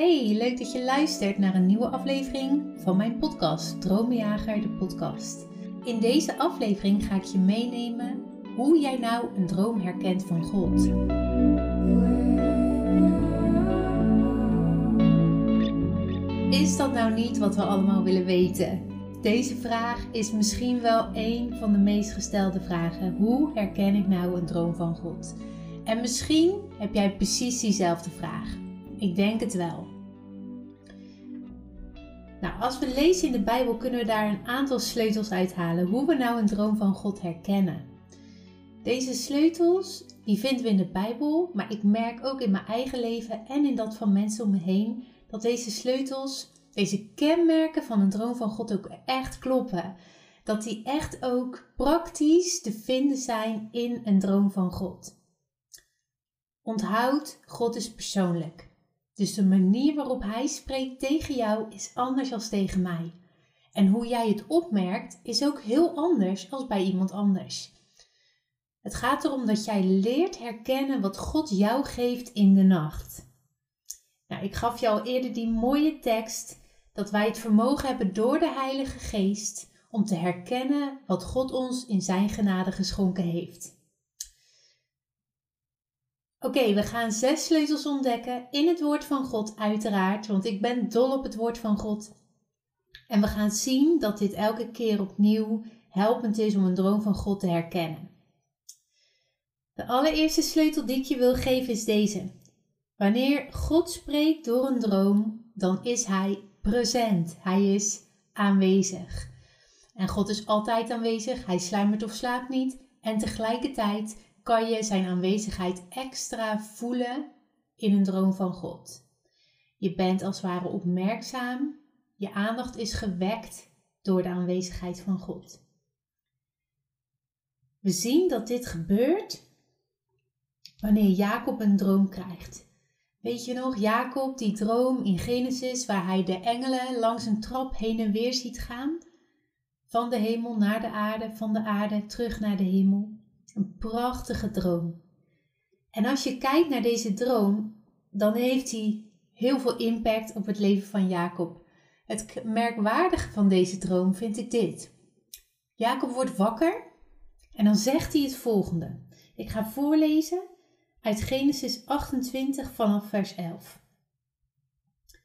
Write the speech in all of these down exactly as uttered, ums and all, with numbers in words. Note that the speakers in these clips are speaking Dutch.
Hey, leuk dat je luistert naar een nieuwe aflevering van mijn podcast, Dromenjager de podcast. In deze aflevering ga ik je meenemen hoe jij nou een droom herkent van God. Is dat nou niet wat we allemaal willen weten? Deze vraag is misschien wel een van de meest gestelde vragen. Hoe herken ik nou een droom van God? En misschien heb jij precies diezelfde vraag. Ik denk het wel. Nou, als we lezen in de Bijbel kunnen we daar een aantal sleutels uithalen hoe we nou een droom van God herkennen. Deze sleutels die vinden we in de Bijbel, maar ik merk ook in mijn eigen leven en in dat van mensen om me heen dat deze sleutels, deze kenmerken van een droom van God ook echt kloppen. Dat die echt ook praktisch te vinden zijn in een droom van God. Onthoud, God is persoonlijk. Dus de manier waarop Hij spreekt tegen jou is anders dan tegen mij. En hoe jij het opmerkt is ook heel anders dan bij iemand anders. Het gaat erom dat jij leert herkennen wat God jou geeft in de nacht. Nou, ik gaf je al eerder die mooie tekst dat wij het vermogen hebben door de Heilige Geest om te herkennen wat God ons in zijn genade geschonken heeft. Oké, okay, we gaan zes sleutels ontdekken in het woord van God uiteraard, want ik ben dol op het woord van God. En we gaan zien dat dit elke keer opnieuw helpend is om een droom van God te herkennen. De allereerste sleutel die ik je wil geven is deze. Wanneer God spreekt door een droom, dan is Hij present. Hij is aanwezig. En God is altijd aanwezig. Hij sluimert of slaapt niet. En tegelijkertijd kan je zijn aanwezigheid extra voelen in een droom van God. Je bent als het ware opmerkzaam. Je aandacht is gewekt door de aanwezigheid van God. We zien dat dit gebeurt wanneer Jacob een droom krijgt. Weet je nog, Jacob, die droom in Genesis waar hij de engelen langs een trap heen en weer ziet gaan. Van de hemel naar de aarde, van de aarde terug naar de hemel. Een prachtige droom. En als je kijkt naar deze droom, dan heeft hij heel veel impact op het leven van Jacob. Het merkwaardige van deze droom vind ik dit. Jacob wordt wakker en dan zegt hij het volgende. Ik ga voorlezen uit Genesis achtentwintig vanaf vers elf.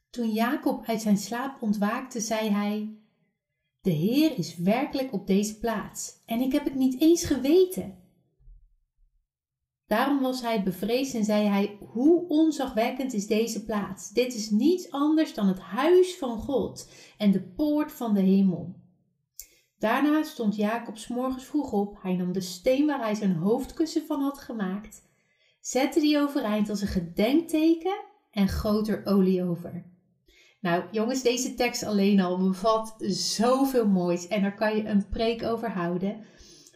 Toen Jacob uit zijn slaap ontwaakte, zei hij: De Heer is werkelijk op deze plaats en ik heb het niet eens geweten. Daarom was hij bevreesd en zei hij: Hoe onzagwekkend is deze plaats? Dit is niets anders dan het huis van God en de poort van de hemel. Daarna stond Jacob 's morgens vroeg op. Hij nam de steen waar hij zijn hoofdkussen van had gemaakt, zette die overeind als een gedenkteken en goot er olie over. Nou jongens, deze tekst alleen al bevat zoveel moois en daar kan je een preek over houden.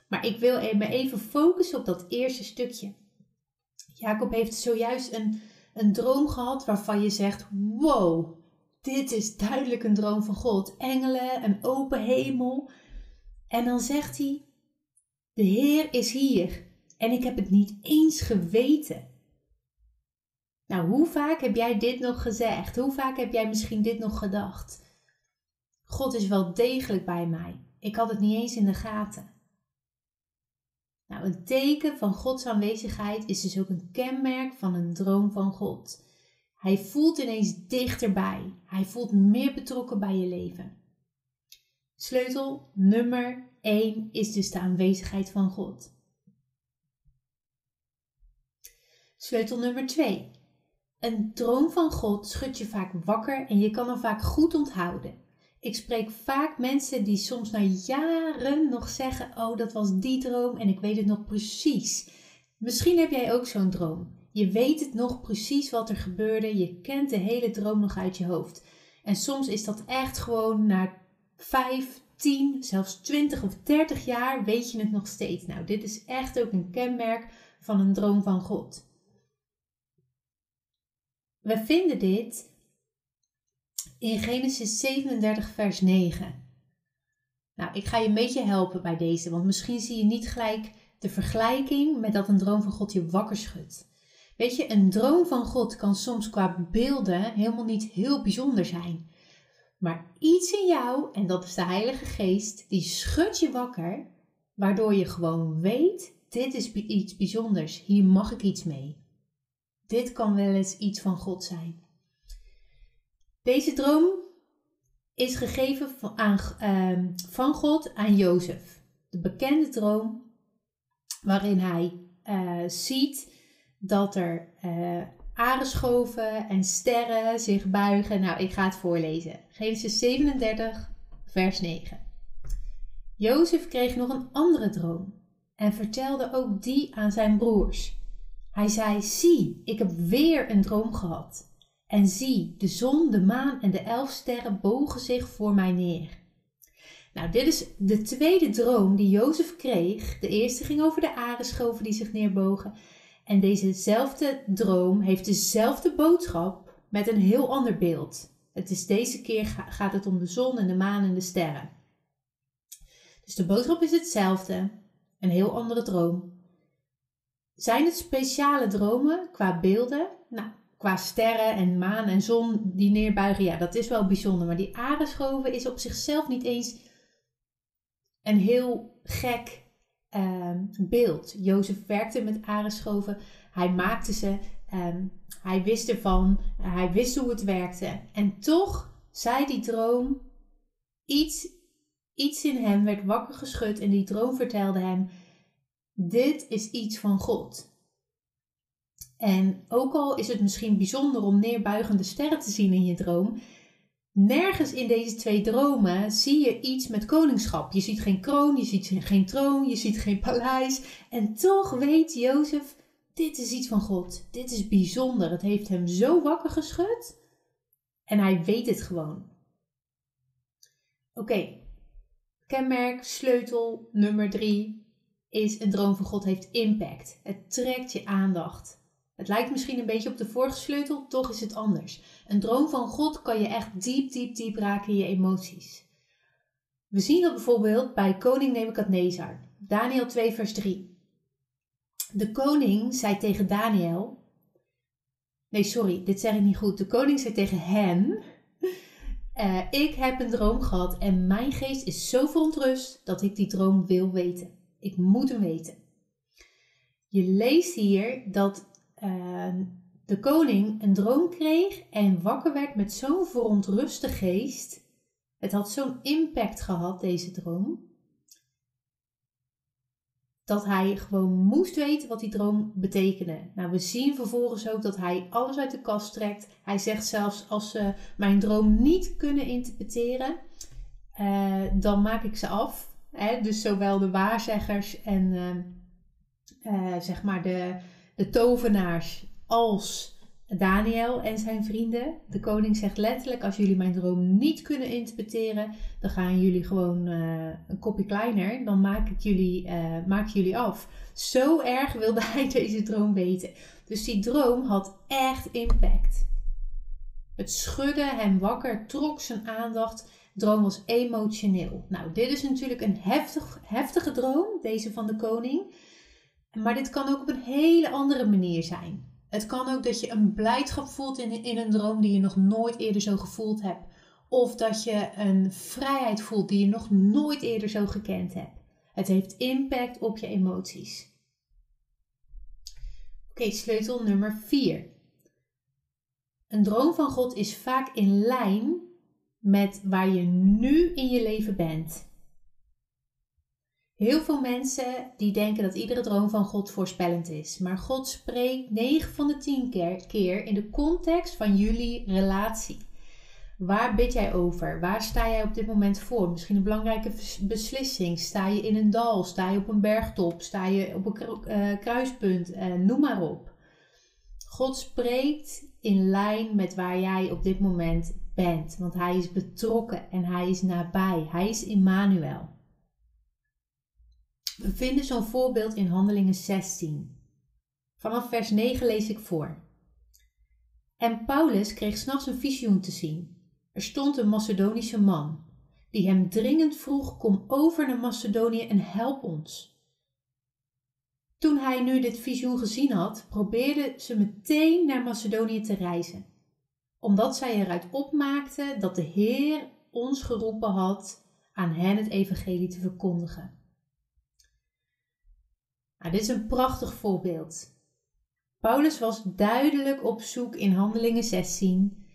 Maar ik wil me even focussen op dat eerste stukje. Jacob heeft zojuist een, een droom gehad waarvan je zegt: wow, dit is duidelijk een droom van God. Engelen, een open hemel. En dan zegt hij: De Heer is hier en ik heb het niet eens geweten. Nou, hoe vaak heb jij dit nog gezegd? Hoe vaak heb jij misschien dit nog gedacht? God is wel degelijk bij mij. Ik had het niet eens in de gaten. Nou, een teken van Gods aanwezigheid is dus ook een kenmerk van een droom van God. Hij voelt ineens dichterbij. Hij voelt meer betrokken bij je leven. Sleutel nummer één is dus de aanwezigheid van God. Sleutel nummer twee. Een droom van God schudt je vaak wakker en je kan hem vaak goed onthouden. Ik spreek vaak mensen die soms na jaren nog zeggen: oh, dat was die droom en ik weet het nog precies. Misschien heb jij ook zo'n droom. Je weet het nog precies wat er gebeurde. Je kent de hele droom nog uit je hoofd. En soms is dat echt gewoon na vijf, tien, zelfs twintig of dertig jaar weet je het nog steeds. Nou, dit is echt ook een kenmerk van een droom van God. We vinden dit in Genesis zevenendertig vers negen. Nou, ik ga je een beetje helpen bij deze, want misschien zie je niet gelijk de vergelijking met dat een droom van God je wakker schudt. Weet je, een droom van God kan soms qua beelden helemaal niet heel bijzonder zijn. Maar iets in jou, en dat is de Heilige Geest, die schudt je wakker, waardoor je gewoon weet, dit is iets bijzonders, hier mag ik iets mee. Dit kan wel eens iets van God zijn. Deze droom is gegeven van, aan, uh, van God aan Jozef. De bekende droom waarin hij uh, ziet dat er uh, aardschoven en sterren zich buigen. Nou, ik ga het voorlezen. Genesis zevenendertig, vers negen. Jozef kreeg nog een andere droom en vertelde ook die aan zijn broers. Hij zei, zie, ik heb weer een droom gehad. En zie, de zon, de maan en de elf sterren bogen zich voor mij neer. Nou, dit is de tweede droom die Jozef kreeg. De eerste ging over de aardschoven die zich neerbogen. En dezezelfde droom heeft dezelfde boodschap met een heel ander beeld. Het is deze keer gaat het om de zon en de maan en de sterren. Dus de boodschap is hetzelfde, een heel andere droom. Zijn het speciale dromen qua beelden? Nou, qua sterren en maan en zon die neerbuigen, ja, dat is wel bijzonder. Maar die aardschoven is op zichzelf niet eens een heel gek um, beeld. Jozef werkte met aardschoven, hij maakte ze, um, hij wist ervan, uh, hij wist hoe het werkte. En toch zei die droom, iets, iets in hem werd wakker geschud en die droom vertelde hem, dit is iets van God. En ook al is het misschien bijzonder om neerbuigende sterren te zien in je droom, nergens in deze twee dromen zie je iets met koningschap. Je ziet geen kroon, je ziet geen troon, je ziet geen paleis. En toch weet Jozef, dit is iets van God. Dit is bijzonder. Het heeft hem zo wakker geschud en hij weet het gewoon. Oké, okay. Kenmerk, sleutel nummer drie is een droom van God heeft impact. Het trekt je aandacht. Het lijkt misschien een beetje op de vorige sleutel, toch is het anders. Een droom van God kan je echt diep, diep, diep raken in je emoties. We zien dat bijvoorbeeld bij koning Nebukadnezar. Daniël twee vers drie. De koning zei tegen Daniël... Nee, sorry, dit zeg ik niet goed. De koning zei tegen hen... Uh, ik heb een droom gehad en mijn geest is zo verontrust dat ik die droom wil weten. Ik moet hem weten. Je leest hier dat... Uh, de koning een droom kreeg en wakker werd met zo'n verontruste geest. Het had zo'n impact gehad, deze droom. Dat hij gewoon moest weten wat die droom betekende. Nou, we zien vervolgens ook dat hij alles uit de kast trekt. Hij zegt zelfs, als ze mijn droom niet kunnen interpreteren, uh, dan maak ik ze af. Hè? Dus zowel de waarzeggers en uh, uh, zeg maar de... de tovenaars als Daniël en zijn vrienden. De koning zegt letterlijk, als jullie mijn droom niet kunnen interpreteren, dan gaan jullie gewoon uh, een kopje kleiner. Dan maak ik jullie, uh, maak jullie af. Zo erg wilde hij deze droom weten. Dus die droom had echt impact. Het schudde hem wakker, trok zijn aandacht. De droom was emotioneel. Nou, dit is natuurlijk een heftig, heftige droom, deze van de koning. Maar dit kan ook op een hele andere manier zijn. Het kan ook dat je een blijdschap voelt in, in een droom die je nog nooit eerder zo gevoeld hebt. Of dat je een vrijheid voelt die je nog nooit eerder zo gekend hebt. Het heeft impact op je emoties. Oké, okay, sleutel nummer vier. Een droom van God is vaak in lijn met waar je nu in je leven bent. Heel veel mensen die denken dat iedere droom van God voorspellend is. Maar God spreekt negen van de tien keer in de context van jullie relatie. Waar bid jij over? Waar sta jij op dit moment voor? Misschien een belangrijke beslissing. Sta je in een dal? Sta je op een bergtop? Sta je op een kruispunt? Noem maar op. God spreekt in lijn met waar jij op dit moment bent. Want hij is betrokken en hij is nabij. Hij is Immanuel. We vinden zo'n voorbeeld in Handelingen zestien. Vanaf vers negen lees ik voor. En Paulus kreeg 's nachts een visioen te zien. Er stond een Macedonische man, die hem dringend vroeg, kom over naar Macedonië en help ons. Toen hij nu dit visioen gezien had, probeerde ze meteen naar Macedonië te reizen, omdat zij eruit opmaakte dat de Heer ons geroepen had aan hen het evangelie te verkondigen. Nou, dit is een prachtig voorbeeld. Paulus was duidelijk op zoek in Handelingen zestien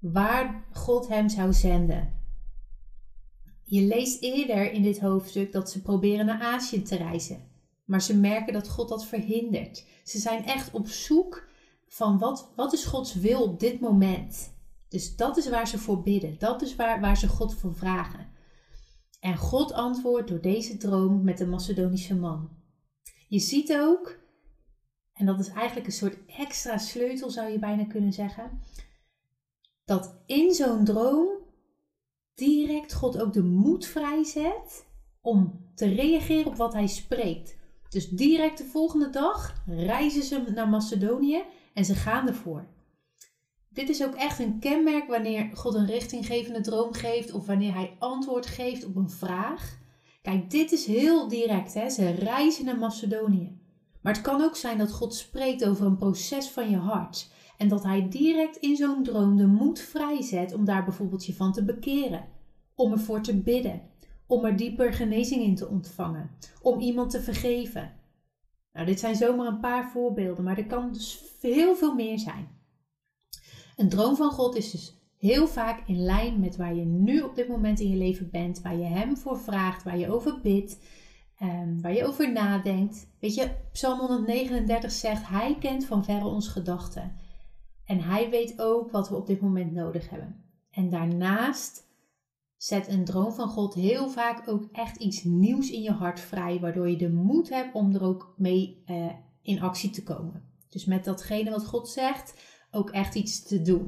waar God hem zou zenden. Je leest eerder in dit hoofdstuk dat ze proberen naar Azië te reizen, maar ze merken dat God dat verhindert. Ze zijn echt op zoek van wat, wat is Gods wil op dit moment. Dus dat is waar ze voor bidden, dat is waar, waar ze God voor vragen. En God antwoordt door deze droom met de Macedonische man. Je ziet ook, en dat is eigenlijk een soort extra sleutel zou je bijna kunnen zeggen, dat in zo'n droom direct God ook de moed vrijzet om te reageren op wat hij spreekt. Dus direct de volgende dag reizen ze naar Macedonië en ze gaan ervoor. Dit is ook echt een kenmerk wanneer God een richtinggevende droom geeft of wanneer hij antwoord geeft op een vraag. Kijk, dit is heel direct, hè? Ze reizen naar Macedonië. Maar het kan ook zijn dat God spreekt over een proces van je hart en dat hij direct in zo'n droom de moed vrijzet om daar bijvoorbeeld je van te bekeren, om ervoor te bidden, om er dieper genezing in te ontvangen, om iemand te vergeven. Nou, dit zijn zomaar een paar voorbeelden, maar er kan dus heel veel meer zijn. Een droom van God is dus heel vaak in lijn met waar je nu op dit moment in je leven bent, waar je hem voor vraagt, waar je over bidt, um, waar je over nadenkt. Weet je, Psalm honderdnegenendertig zegt, hij kent van verre ons gedachten en hij weet ook wat we op dit moment nodig hebben. En daarnaast zet een droom van God heel vaak ook echt iets nieuws in je hart vrij, waardoor je de moed hebt om er ook mee eh, in actie te komen. Dus met datgene wat God zegt, ook echt iets te doen.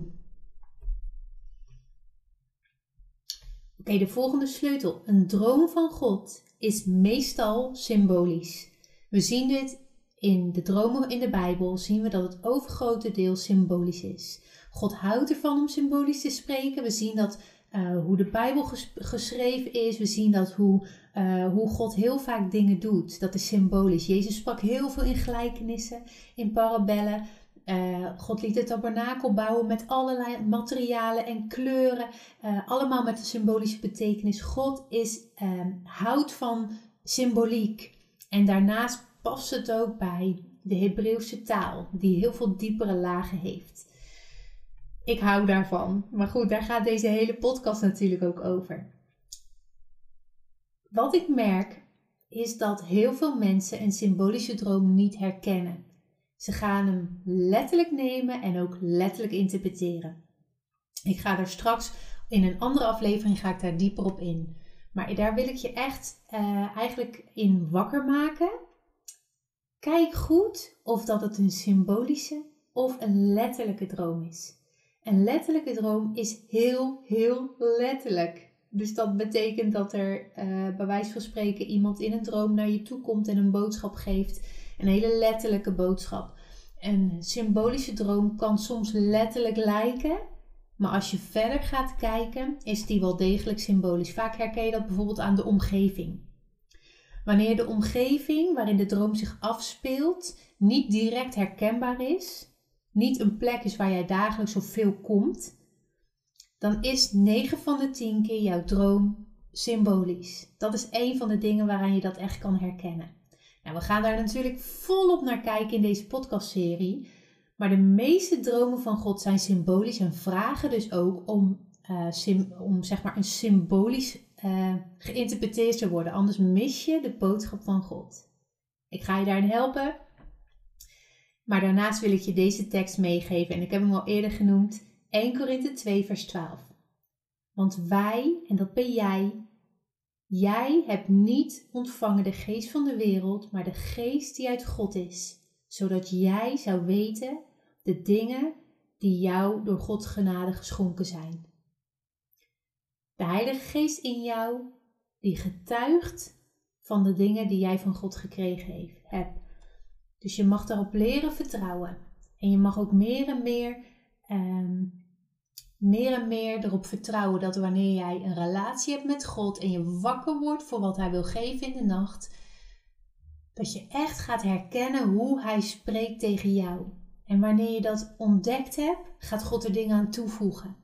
Oké, okay, de volgende sleutel. Een droom van God is meestal symbolisch. We zien dit in de dromen in de Bijbel, zien we dat het overgrote deel symbolisch is. God houdt ervan om symbolisch te spreken. We zien dat Uh, hoe de Bijbel ges- geschreven is. We zien dat hoe, uh, hoe God heel vaak dingen doet. Dat is symbolisch. Jezus sprak heel veel in gelijkenissen, in parabellen. Uh, God liet het tabernakel bouwen met allerlei materialen en kleuren. Uh, allemaal met een symbolische betekenis. God is, uh, houdt van symboliek. En daarnaast past het ook bij de Hebreeuwse taal, die heel veel diepere lagen heeft. Ik hou daarvan. Maar goed, daar gaat deze hele podcast natuurlijk ook over. Wat ik merk is dat heel veel mensen een symbolische droom niet herkennen. Ze gaan hem letterlijk nemen en ook letterlijk interpreteren. Ik ga daar straks in een andere aflevering ga ik daar dieper op in. Maar daar wil ik je echt uh, eigenlijk in wakker maken. Kijk goed of dat het een symbolische of een letterlijke droom is. Een letterlijke droom is heel, heel letterlijk. Dus dat betekent dat er uh, bij wijze van spreken iemand in een droom naar je toe komt en een boodschap geeft. Een hele letterlijke boodschap. Een symbolische droom kan soms letterlijk lijken. Maar als je verder gaat kijken, is die wel degelijk symbolisch. Vaak herken je dat bijvoorbeeld aan de omgeving. Wanneer de omgeving waarin de droom zich afspeelt niet direct herkenbaar is, niet een plek is waar jij dagelijks of veel komt, dan is negen van de tien keer jouw droom symbolisch. Dat is één van de dingen waaraan je dat echt kan herkennen. Nou, we gaan daar natuurlijk volop naar kijken in deze podcastserie, maar de meeste dromen van God zijn symbolisch en vragen dus ook om, uh, sim, om zeg maar een symbolisch uh, geïnterpreteerd te worden. Anders mis je de boodschap van God. Ik ga je daarin helpen. Maar daarnaast wil ik je deze tekst meegeven en ik heb hem al eerder genoemd, Eerste Korinthe twee vers twaalf. Want wij, en dat ben jij, jij hebt niet ontvangen de geest van de wereld, maar de geest die uit God is, zodat jij zou weten de dingen die jou door Gods genade geschonken zijn. De Heilige Geest in jou, die getuigt van de dingen die jij van God gekregen hebt. Dus je mag daarop leren vertrouwen. En je mag ook meer en meer, um, meer en meer erop vertrouwen dat wanneer jij een relatie hebt met God en je wakker wordt voor wat hij wil geven in de nacht, Dat je echt gaat herkennen hoe hij spreekt tegen jou. En wanneer je dat ontdekt hebt, gaat God er dingen aan toevoegen.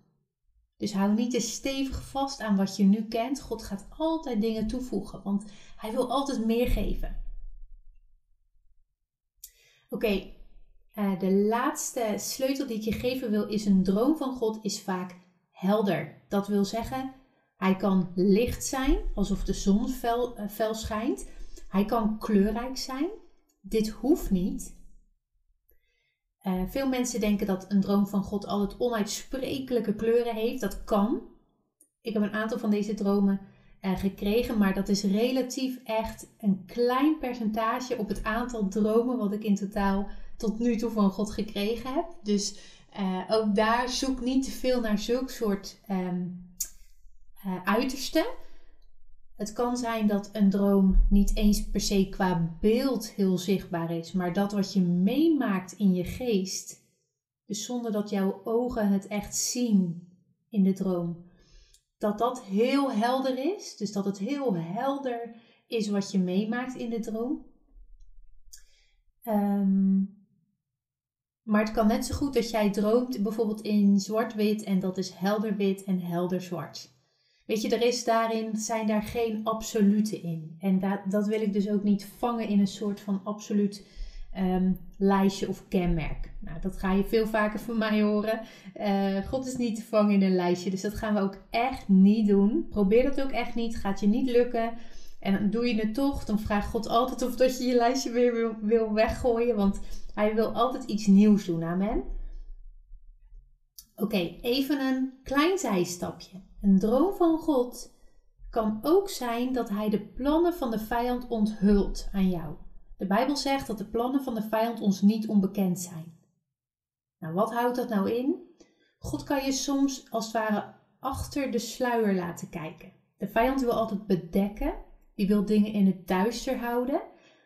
Dus hou niet te stevig vast aan wat je nu kent. God gaat altijd dingen toevoegen, want hij wil altijd meer geven. Oké, okay, uh, de laatste sleutel die ik je geven wil is: een droom van God is vaak helder. Dat wil zeggen, hij kan licht zijn, alsof de zon fel, uh, fel schijnt. Hij kan kleurrijk zijn. Dit hoeft niet. Uh, veel mensen denken dat een droom van God altijd onuitsprekelijke kleuren heeft. Dat kan. Ik heb een aantal van deze dromen uh, gekregen, maar dat is relatief echt een klein percentage op het aantal dromen wat ik in totaal tot nu toe van God gekregen heb. Dus uh, ook daar zoek niet te veel naar zulk soort um, uh, uitersten. Het kan zijn dat een droom niet eens per se qua beeld heel zichtbaar is, maar dat wat je meemaakt in je geest, dus zonder dat jouw ogen het echt zien in de droom, dat dat heel helder is, dus dat het heel helder is wat je meemaakt in de droom. Um, maar het kan net zo goed dat jij droomt bijvoorbeeld in zwart-wit en dat is helder wit en helder zwart. Weet je, er is daarin, zijn daar geen absolute in. En dat, dat wil ik dus ook niet vangen in een soort van absoluut um, lijstje of kenmerk. Nou, dat ga je veel vaker van mij horen. Uh, God is niet te vangen in een lijstje, dus dat gaan we ook echt niet doen. Probeer dat ook echt niet, gaat je niet lukken. En doe je het toch, dan vraagt God altijd of dat je je lijstje weer wil, wil weggooien. Want hij wil altijd iets nieuws doen, amen. Oké, okay, even een klein zijstapje. Een droom van God kan ook zijn dat hij de plannen van de vijand onthult aan jou. De Bijbel zegt dat de plannen van de vijand ons niet onbekend zijn. Nou, wat houdt dat nou in? God kan je soms als het ware achter de sluier laten kijken. De vijand wil altijd bedekken, die wil dingen in het duister houden,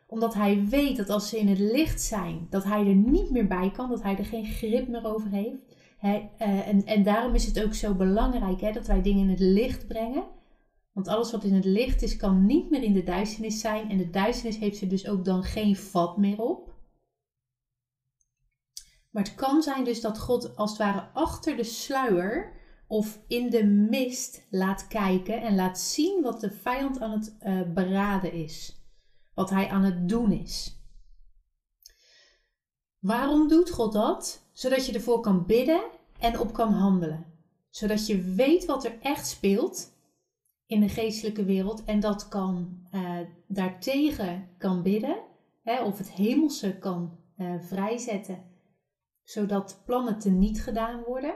omdat hij weet dat als ze in het licht zijn, dat hij er niet meer bij kan, dat hij er geen grip meer over heeft. He, uh, en, en daarom is het ook zo belangrijk, he, dat wij dingen in het licht brengen. Want alles wat in het licht is, kan niet meer in de duisternis zijn. En de duisternis heeft er dus ook dan geen vat meer op. Maar het kan zijn dus dat God als het ware achter de sluier of in de mist laat kijken en laat zien wat de vijand aan het uh, beraden is. Wat hij aan het doen is. Waarom doet God dat? Zodat je ervoor kan bidden en op kan handelen. Zodat je weet wat er echt speelt in de geestelijke wereld. En dat kan uh, daartegen kan bidden. Hè, of het hemelse kan uh, vrijzetten. Zodat plannen teniet gedaan worden.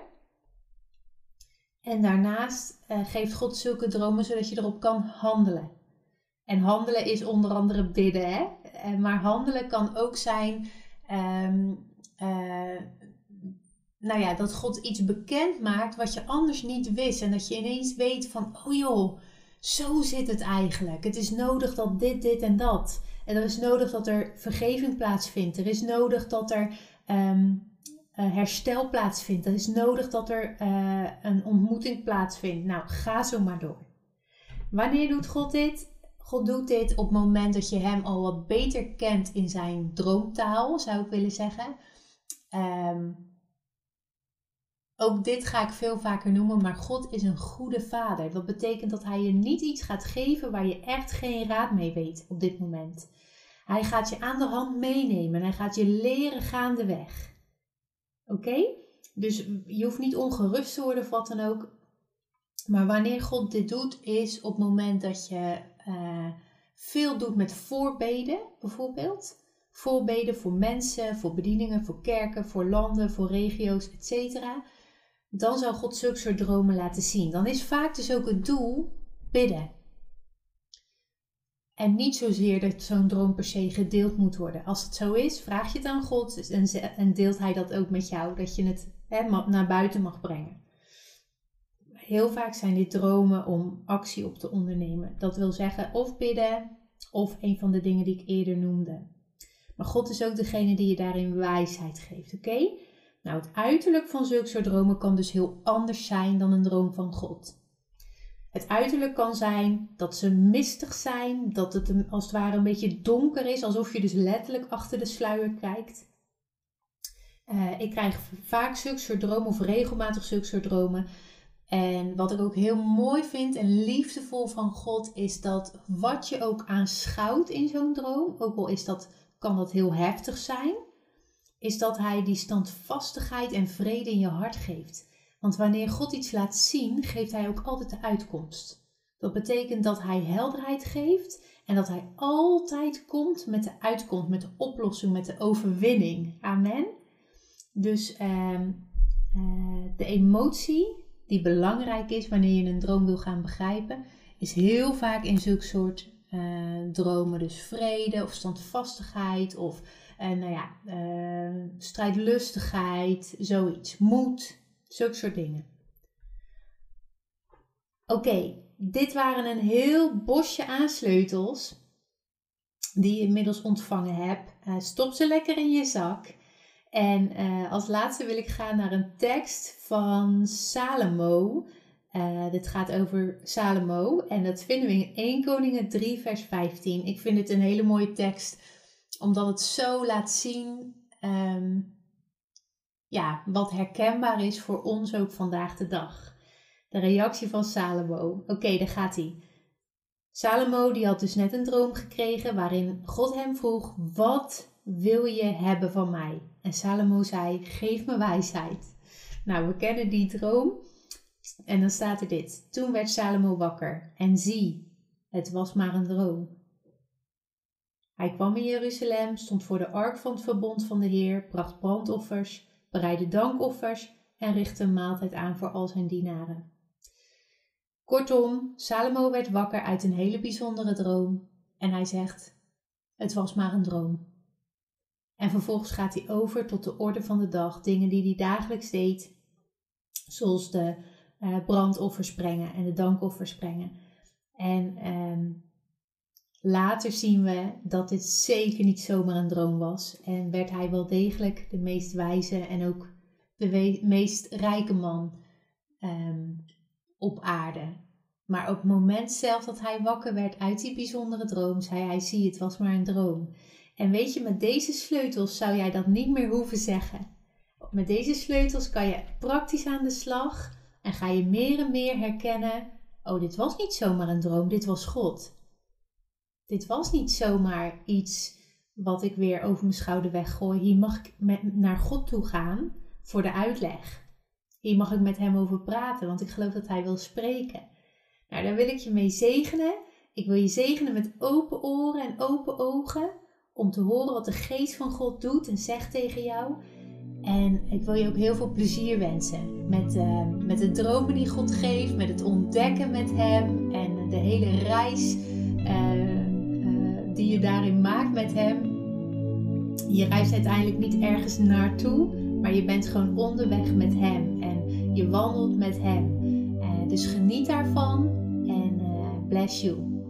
En daarnaast uh, geeft God zulke dromen zodat je erop kan handelen. En handelen is onder andere bidden. Hè? Uh, maar handelen kan ook zijn... Um, uh, Nou ja, dat God iets bekend maakt wat je anders niet wist. En dat je ineens weet van, oh joh, zo zit het eigenlijk. Het is nodig dat dit, dit en dat. En er is nodig dat er vergeving plaatsvindt. Er is nodig dat er um, uh, herstel plaatsvindt. Er is nodig dat er uh, een ontmoeting plaatsvindt. Nou, ga zo maar door. Wanneer doet God dit? God doet dit op het moment dat je hem al wat beter kent in zijn droomtaal, zou ik willen zeggen. Um, Ook dit ga ik veel vaker noemen, maar God is een goede vader. Dat betekent dat hij je niet iets gaat geven waar je echt geen raad mee weet op dit moment. Hij gaat je aan de hand meenemen en hij gaat je leren gaandeweg. Oké? Okay? Dus je hoeft niet ongerust te worden of wat dan ook. Maar wanneer God dit doet, is op het moment dat je uh, veel doet met voorbeden, bijvoorbeeld. Voorbeden voor mensen, voor bedieningen, voor kerken, voor landen, voor regio's, et cetera. Dan zal God zulke soort dromen laten zien. Dan is vaak dus ook het doel bidden. En niet zozeer dat zo'n droom per se gedeeld moet worden. Als het zo is, vraag je het aan God en deelt hij dat ook met jou. Dat je het he, naar buiten mag brengen. Heel vaak zijn dit dromen om actie op te ondernemen. Dat wil zeggen of bidden of een van de dingen die ik eerder noemde. Maar God is ook degene die je daarin wijsheid geeft, oké? Okay? Nou, het uiterlijk van zulke soort dromen kan dus heel anders zijn dan een droom van God. Het uiterlijk kan zijn dat ze mistig zijn, dat het als het ware een beetje donker is, alsof je dus letterlijk achter de sluier kijkt. Uh, ik krijg vaak zulke soort dromen of regelmatig zulke soort dromen. En wat ik ook heel mooi vind en liefdevol van God is dat wat je ook aanschouwt in zo'n droom, ook al is dat, kan dat heel heftig zijn, is dat hij die standvastigheid en vrede in je hart geeft. Want wanneer God iets laat zien, geeft hij ook altijd de uitkomst. Dat betekent dat hij helderheid geeft en dat hij altijd komt met de uitkomst, met de oplossing, met de overwinning. Amen. Dus eh, de emotie die belangrijk is wanneer je een droom wil gaan begrijpen, is heel vaak in zulke soort eh, dromen. Dus vrede of standvastigheid of eh, nou ja, eh, strijdlustigheid, zoiets, moed. Zulke soort dingen. Oké, okay, dit waren een heel bosje aan sleutels die je inmiddels ontvangen hebt. Uh, stop ze lekker in je zak. En uh, als laatste wil ik gaan naar een tekst van Salomo. Uh, dit gaat over Salomo en dat vinden we in Eerste Koningen drie vers vijftien. Ik vind het een hele mooie tekst omdat het zo laat zien... Um, Ja, wat herkenbaar is voor ons ook vandaag de dag. De reactie van Salomo. Oké, okay, daar gaat hij. Salomo die had dus net een droom gekregen waarin God hem vroeg, wat wil je hebben van mij? En Salomo zei, geef me wijsheid. Nou, we kennen die droom. En dan staat er dit. Toen werd Salomo wakker en zie, het was maar een droom. Hij kwam in Jeruzalem, stond voor de ark van het verbond van de Heer, bracht brandoffers, bereidde dankoffers en richtte een maaltijd aan voor al zijn dienaren. Kortom, Salomo werd wakker uit een hele bijzondere droom en hij zegt, het was maar een droom. En vervolgens gaat hij over tot de orde van de dag, dingen die hij dagelijks deed, zoals de eh, brandoffers brengen en de dankoffers brengen. En eh, later zien we dat dit zeker niet zomaar een droom was en werd hij wel degelijk de meest wijze en ook de meest rijke man um, op aarde. Maar op het moment zelf dat hij wakker werd uit die bijzondere droom, zei hij, zie, het was maar een droom. En weet je, met deze sleutels zou jij dat niet meer hoeven zeggen. Met deze sleutels kan je praktisch aan de slag en ga je meer en meer herkennen, oh, dit was niet zomaar een droom, dit was God. Dit was niet zomaar iets wat ik weer over mijn schouder weggooi. Hier mag ik met, naar God toe gaan voor de uitleg. Hier mag ik met hem over praten, want ik geloof dat hij wil spreken. Nou, daar wil ik je mee zegenen. Ik wil je zegenen met open oren en open ogen. Om te horen wat de geest van God doet en zegt tegen jou. En ik wil je ook heel veel plezier wensen. Met, uh, met de dromen die God geeft, met het ontdekken met hem en de hele reis... Uh, die je daarin maakt met hem. Je reist uiteindelijk niet ergens naartoe, maar je bent gewoon onderweg met hem en je wandelt met hem. Uh, dus geniet daarvan en uh, bless you.